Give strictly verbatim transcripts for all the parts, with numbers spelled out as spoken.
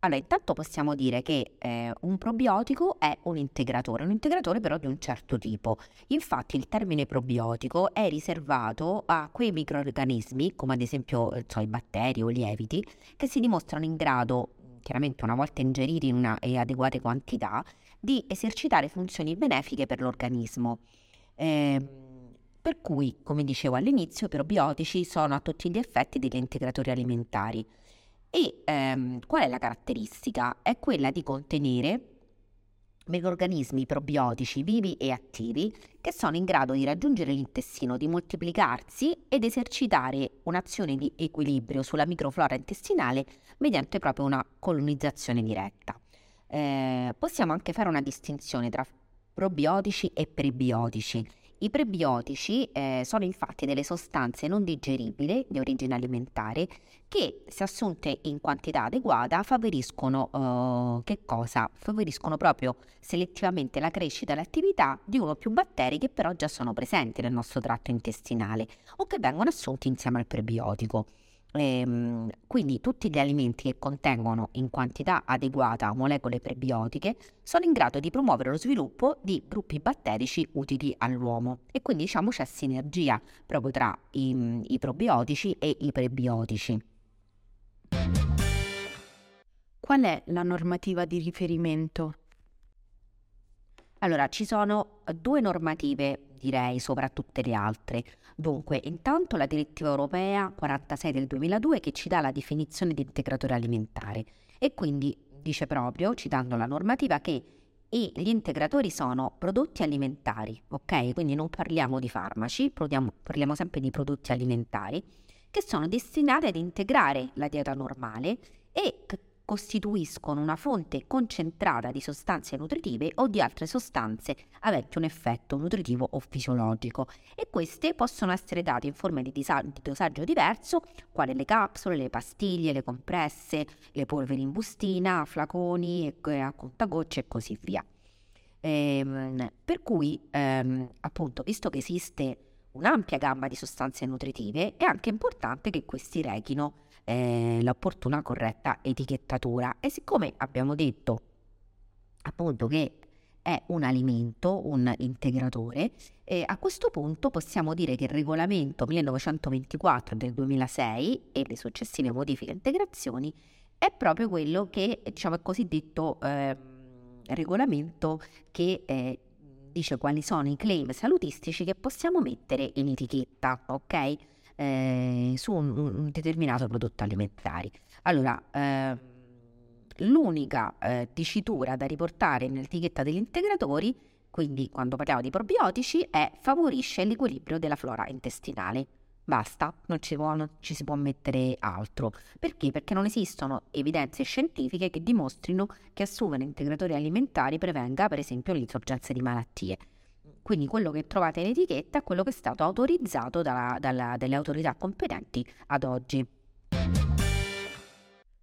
Allora, intanto possiamo dire che eh, un probiotico è un integratore, un integratore però di un certo tipo. Infatti il termine probiotico è riservato a quei microrganismi, come ad esempio so, i batteri o i lieviti, che si dimostrano in grado, chiaramente una volta ingeriti in una e adeguate quantità, di esercitare funzioni benefiche per l'organismo. Eh, per cui, come dicevo all'inizio, i probiotici sono a tutti gli effetti degli integratori alimentari. E ehm, qual è la caratteristica? È quella di contenere microrganismi probiotici vivi e attivi che sono in grado di raggiungere l'intestino, di moltiplicarsi ed esercitare un'azione di equilibrio sulla microflora intestinale mediante proprio una colonizzazione diretta. Eh, possiamo anche fare una distinzione tra probiotici e prebiotici. I prebiotici eh, sono infatti delle sostanze non digeribili di origine alimentare che, se assunte in quantità adeguata, favoriscono, eh, che cosa? favoriscono proprio selettivamente la crescita e l'attività di uno o più batteri che però già sono presenti nel nostro tratto intestinale o che vengono assunti insieme al prebiotico. Ehm, quindi tutti gli alimenti che contengono in quantità adeguata molecole prebiotiche sono in grado di promuovere lo sviluppo di gruppi batterici utili all'uomo e quindi diciamo c'è sinergia proprio tra i, i probiotici e i prebiotici. Qual è la normativa di riferimento? Allora, ci sono due normative, direi, sopra tutte le altre. Dunque, intanto la direttiva europea quarantasei del duemiladue che ci dà la definizione di integratore alimentare e quindi dice proprio, citando la normativa, che e gli integratori sono prodotti alimentari, ok? Quindi non parliamo di farmaci, parliamo, parliamo sempre di prodotti alimentari che sono destinati ad integrare la dieta normale e che costituiscono una fonte concentrata di sostanze nutritive o di altre sostanze aventi un effetto nutritivo o fisiologico, e queste possono essere date in forma di, disa- di dosaggio diverso, quali le capsule, le pastiglie, le compresse, le polveri in bustina, flaconi e a contagocce e così via. Ehm, per cui ehm, appunto, visto che esiste un'ampia gamma di sostanze nutritive, è anche importante che questi rechino Eh, l'opportuna corretta etichettatura, e siccome abbiamo detto appunto che è un alimento, un integratore, eh, a questo punto possiamo dire che il regolamento millenovecentoventiquattro del duemilasei e le successive modifiche e integrazioni è proprio quello che, diciamo, è cosiddetto eh, regolamento che eh, dice quali sono i claim salutistici che possiamo mettere in etichetta, ok? Eh, su un, un determinato prodotto alimentare. Allora, eh, l'unica eh, dicitura da riportare nell'etichetta degli integratori, quindi quando parliamo di probiotici, è favorisce l'equilibrio della flora intestinale. Basta, non ci, può, non ci si può mettere altro. Perché? Perché non esistono evidenze scientifiche che dimostrino che assumere integratori alimentari prevenga, per esempio, l'insorgenza di malattie. Quindi quello che trovate in etichetta è quello che è stato autorizzato dalla, dalla, dalle autorità competenti ad oggi.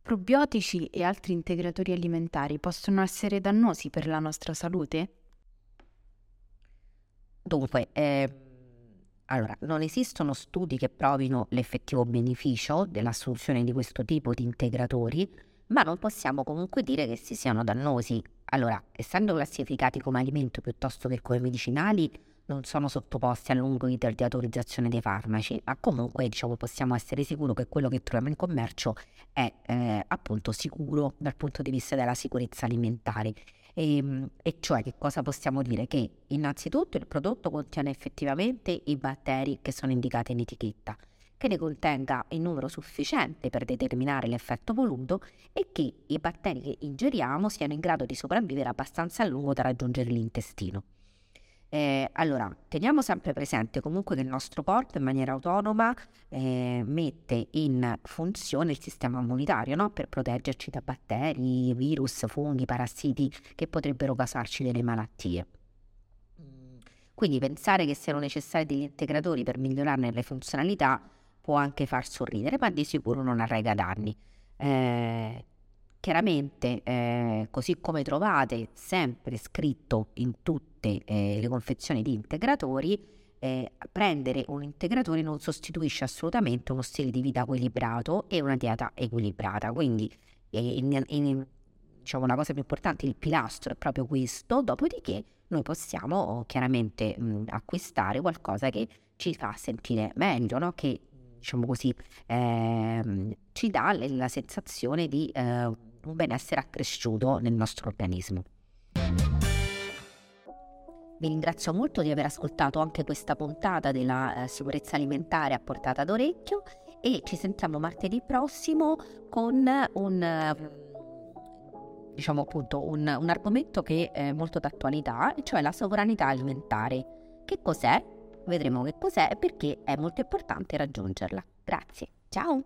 Probiotici e altri integratori alimentari possono essere dannosi per la nostra salute? Dunque, eh, allora, non esistono studi che provino l'effettivo beneficio dell'assunzione di questo tipo di integratori, ma non possiamo comunque dire che si siano dannosi. Allora, essendo classificati come alimento piuttosto che come medicinali, non sono sottoposti a lungo iter di autorizzazione dei farmaci, ma comunque, diciamo, possiamo essere sicuri che quello che troviamo in commercio è eh, appunto sicuro dal punto di vista della sicurezza alimentare. E, e cioè, che cosa possiamo dire? Che innanzitutto il prodotto contiene effettivamente i batteri che sono indicati in etichetta, che ne contenga in numero sufficiente per determinare l'effetto voluto e che i batteri che ingeriamo siano in grado di sopravvivere abbastanza a lungo da raggiungere l'intestino. Eh, allora, teniamo sempre presente comunque che il nostro corpo in maniera autonoma eh, mette in funzione il sistema immunitario, no? Per proteggerci da batteri, virus, funghi, parassiti che potrebbero causarci delle malattie. Quindi pensare che siano necessari degli integratori per migliorarne le funzionalità può anche far sorridere, ma di sicuro non arrega danni. Eh, chiaramente, eh, così come trovate sempre scritto in tutte eh, le confezioni di integratori, eh, prendere un integratore non sostituisce assolutamente uno stile di vita equilibrato e una dieta equilibrata. Quindi, eh, in, in, diciamo, la cosa più importante, il pilastro è proprio questo, dopodiché noi possiamo chiaramente mh, acquistare qualcosa che ci fa sentire meglio, no? Che, diciamo così, ehm, ci dà la sensazione di eh, un benessere accresciuto nel nostro organismo. Vi ringrazio molto di aver ascoltato anche questa puntata della eh, sicurezza alimentare a portata d'orecchio, e ci sentiamo martedì prossimo con un... diciamo appunto un, un argomento che è molto d'attualità, cioè la sovranità alimentare. Che cos'è? Vedremo che cos'è e perché è molto importante raggiungerla. Grazie, ciao!